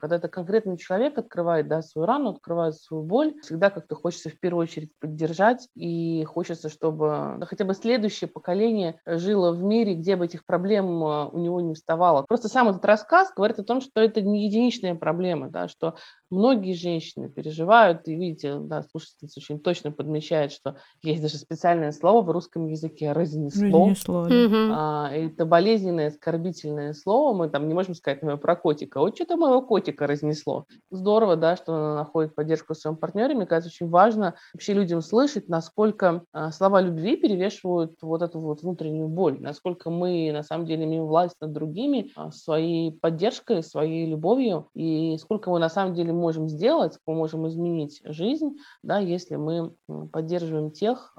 Когда это конкретный человек открывает, да, свою рану, открывает свою боль, всегда как-то хочется в первую очередь поддержать, и хочется, чтобы хотя бы следующее поколение жило в мире, где бы этих проблем у него не вставало. Просто сам этот рассказ говорит о том, что это не единичная проблема, да, что многие женщины переживают, и видите, да, слушательница очень точно подмечает, что есть даже специальное слово в русском языке «разнесло». разнесло да. а, это болезненное, оскорбительное слово. Мы там не можем сказать, например, про котика. Вот что-то моего котика разнесло. Здорово, да, что она находит поддержку в своем партнере. Мне кажется, очень важно вообще людям слышать, насколько слова любви перевешивают вот эту вот внутреннюю боль, насколько мы на самом деле имеем власть над другими своей поддержкой, своей любовью, и сколько мы на самом деле можем сделать, мы можем изменить жизнь, да, если мы поддерживаем тех,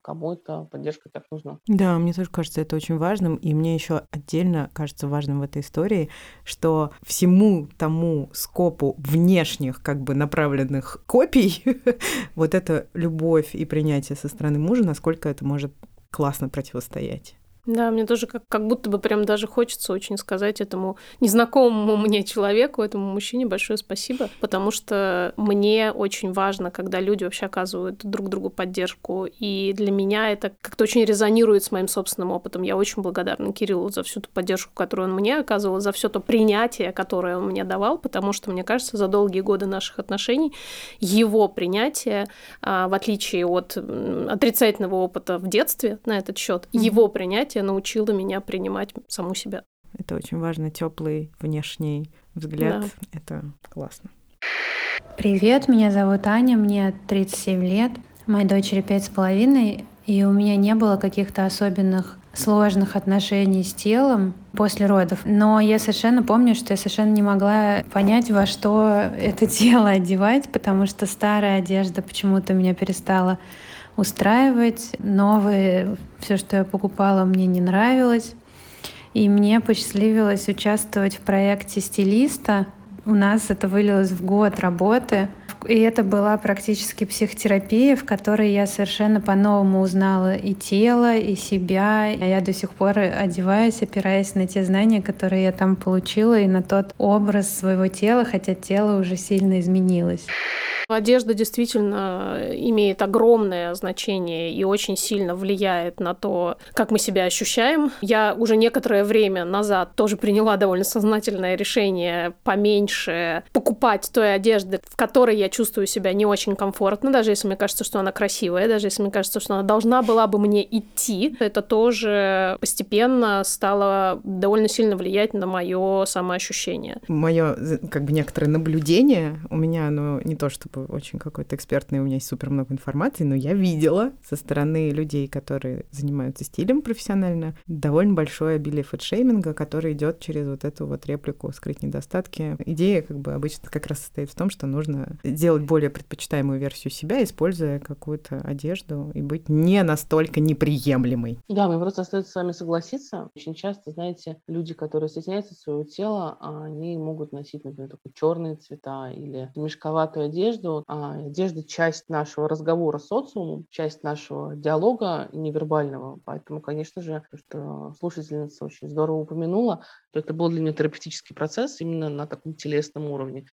кому эта поддержка так нужна. Да, мне тоже кажется это очень важным, и мне еще отдельно кажется важным в этой истории, что всему тому скопу внешних, как бы, направленных копий, вот эта любовь и принятие со стороны мужа, насколько это может классно противостоять. Да, мне тоже как, как будто бы прям даже хочется очень сказать этому незнакомому мне человеку, этому мужчине большое спасибо, потому что мне очень важно, когда люди вообще оказывают друг другу поддержку, и для меня это как-то очень резонирует с моим собственным опытом. Я очень благодарна Кириллу за всю ту поддержку, которую он мне оказывал, за все то принятие, которое он мне давал, потому что, мне кажется, за долгие годы наших отношений его принятие, в отличие от отрицательного опыта в детстве на этот счет, mm-hmm. его принятие научила меня принимать саму себя. Это очень важно, теплый внешний взгляд. Да. Это классно. Привет, меня зовут Аня, мне тридцать семь лет, моей дочери пять с половиной, и у меня не было каких-то особенных сложных отношений с телом после родов. Но я совершенно помню, что я совершенно не могла понять, во что это тело одевать, потому что старая одежда почему-то меня перестала устраивать, новые, все, что я покупала, мне не нравилось. И мне посчастливилось участвовать в проекте стилиста. У нас это вылилось в год работы. И это была практически психотерапия, в которой я совершенно по-новому узнала и тело, и себя. Я до сих пор одеваюсь, опираясь на те знания, которые я там получила, и на тот образ своего тела, хотя тело уже сильно изменилось. Одежда действительно имеет огромное значение и очень сильно влияет на то, как мы себя ощущаем. Я уже некоторое время назад тоже приняла довольно сознательное решение поменьше покупать той одежды, в которой я чувствую себя не очень комфортно, даже если мне кажется, что она красивая, даже если мне кажется, что она должна была бы мне идти. Это тоже постепенно стало довольно сильно влиять на мое самоощущение. Мое, как бы, некоторое наблюдение у меня, оно не то чтобы очень какой-то экспертный, у меня есть супер много информации, но я видела со стороны людей, которые занимаются стилем профессионально, довольно большое обилие фэдшейминга, который идет через вот эту вот реплику «скрыть недостатки». Идея, как бы, обычно как раз состоит в том, что нужно делать более предпочитаемую версию себя, используя какую-то одежду, и быть не настолько неприемлемой. Да, мне просто остается с вами согласиться. Очень часто, знаете, люди, которые стесняются своего тела, они могут носить, например, только черные цвета или мешковатую одежду. А одежда — часть нашего разговора с социумом, часть нашего диалога невербального. Поэтому, конечно же, что слушательница очень здорово упомянула, что это был для меня терапевтический процесс именно на таком телесном уровне.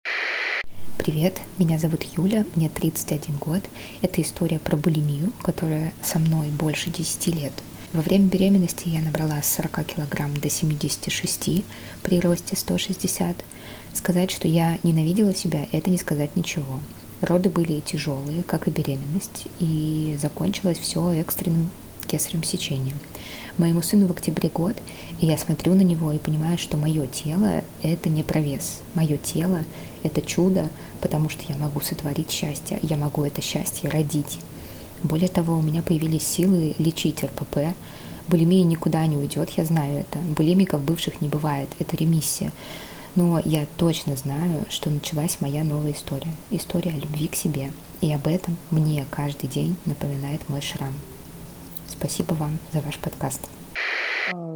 Привет, меня зовут Юля, мне тридцать один год. Это история про булимию, которая со мной больше десяти лет. Во время беременности я набрала с сорока килограмм до семидесяти шести при росте сто шестьдесят. Сказать, что я ненавидела себя, это не сказать ничего. Роды были тяжелые, как и беременность, и закончилось все экстренным кесаревым сечением. Моему сыну в октябре год, и я смотрю на него и понимаю, что мое тело – это не про вес. Мое тело – это чудо, потому что я могу сотворить счастье, я могу это счастье родить. Более того, у меня появились силы лечить эр пэ пэ. Булимия никуда не уйдет, я знаю это. Булимиков бывших не бывает, это ремиссия. Но я точно знаю, что началась моя новая история. История о любви к себе. И об этом мне каждый день напоминает мой шрам. Спасибо вам за ваш подкаст.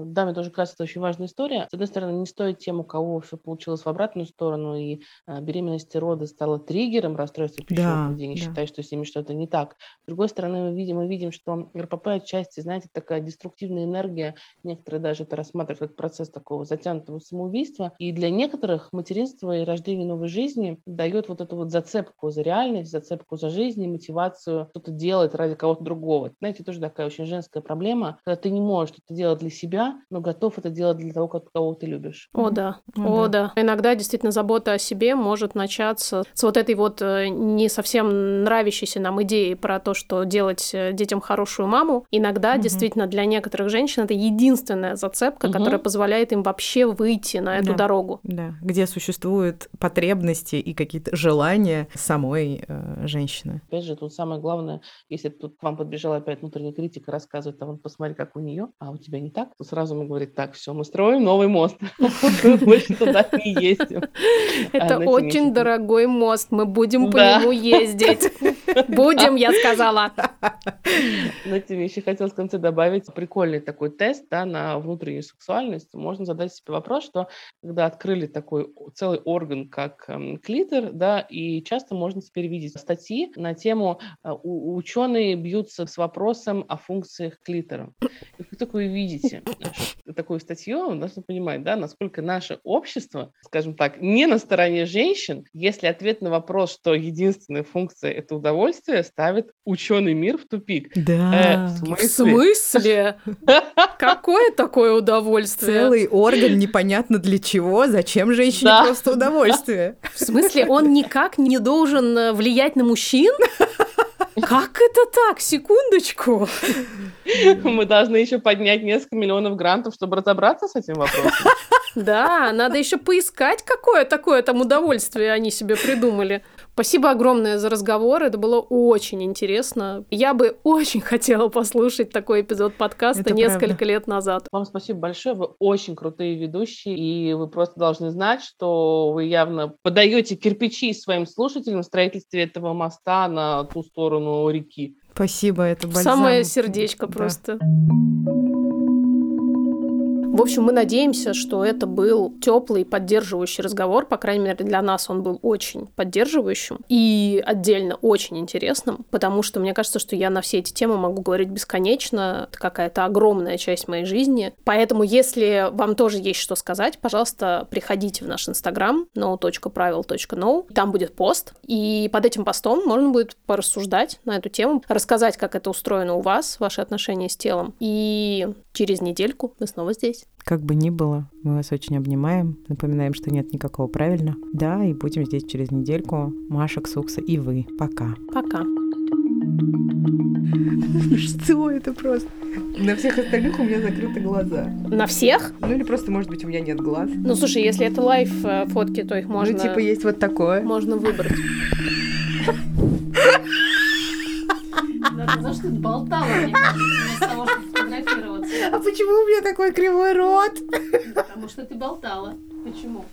Да, мне тоже кажется, это очень важная история. С одной стороны, не стоит тем, у кого все получилось в обратную сторону, и беременность и роды стала триггером расстройства пищевого поведения, да, да. считая, что с ними что-то не так. С другой стороны, мы видим, мы видим, что РПП отчасти, знаете, такая деструктивная энергия. Некоторые даже это рассматривают как процесс такого затянутого самоубийства. И для некоторых материнство и рождение новой жизни дает вот эту вот зацепку за реальность, зацепку за жизнь и мотивацию что-то делать ради кого-то другого. Знаете, тоже такая очень женская проблема, когда ты не можешь что-то делать для себя, но готов это делать для того, кого ты любишь. О, да. О, да. да. Иногда действительно забота о себе может начаться с вот этой вот не совсем нравящейся нам идеи про то, что делать детям хорошую маму. Иногда, угу. действительно, для некоторых женщин это единственная зацепка, угу. которая позволяет им вообще выйти на эту да. дорогу. Да, где существуют потребности и какие-то желания самой э, женщины. Опять же, тут самое главное, если тут к вам подбежала опять внутренний критик и рассказывает, а вот посмотри, как у нее, а у тебя не так, то сразу мы говорим, так, все, мы строим новый мост. Больше туда не ездим. Это очень дорогой мост, мы будем по нему ездить. Будем, я сказала. Но тебе еще хотелось в конце добавить прикольный такой тест да, на внутреннюю сексуальность. Можно задать себе вопрос, что когда открыли такой целый орган, как эм, клитор, да, и часто можно теперь видеть статьи на тему «Ученые бьются с вопросом о функциях клитора». И вы такое видите, такую статью, нужно понимать, да, насколько наше общество, скажем так, не на стороне женщин, если ответ на вопрос, что единственная функция – это удовольствие, ставит ученый мир в тупик. Да. Э, в смысле? В смысле? Какое такое удовольствие? Целый орган непонятно для чего, зачем женщине да. просто удовольствие? В смысле, он никак не должен влиять на мужчин? Как это так? Секундочку. Мы должны еще поднять несколько миллионов грантов, чтобы разобраться с этим вопросом. Да, надо еще поискать, какое такое там удовольствие они себе придумали. Спасибо огромное за разговор, это было очень интересно. Я бы очень хотела послушать такой эпизод подкаста это несколько правда. лет назад. Вам спасибо большое, вы очень крутые ведущие, и вы просто должны знать, что вы явно подаете кирпичи своим слушателям в строительстве этого моста на ту сторону реки. Спасибо, это бальзам. Самое сердечко да. просто. В общем, мы надеемся, что это был теплый, поддерживающий разговор. По крайней мере, для нас он был очень поддерживающим и отдельно очень интересным, потому что мне кажется, что я на все эти темы могу говорить бесконечно. Это какая-то огромная часть моей жизни. Поэтому, если вам тоже есть что сказать, пожалуйста, приходите в наш инстаграм ноу точка правил точка ноу. Там будет пост, и под этим постом можно будет порассуждать на эту тему, рассказать, как это устроено у вас, ваши отношения с телом. И через недельку мы снова здесь. Как бы ни было, мы вас очень обнимаем. Напоминаем, что нет никакого правильно. Да, и будем здесь через недельку. Маша, Ксукса и вы. Пока. Пока. Что это просто? На всех остальных у меня закрыты глаза. На всех? Ну или просто, может быть, у меня нет глаз. Ну слушай, если это лайв фотки, то их можно... Ну типа есть вот такое. Можно выбрать. Потому что ты болтала, мне кажется, вместо того, чтобы фотографироваться. А почему у меня такой кривой рот? Потому что ты болтала. Почему?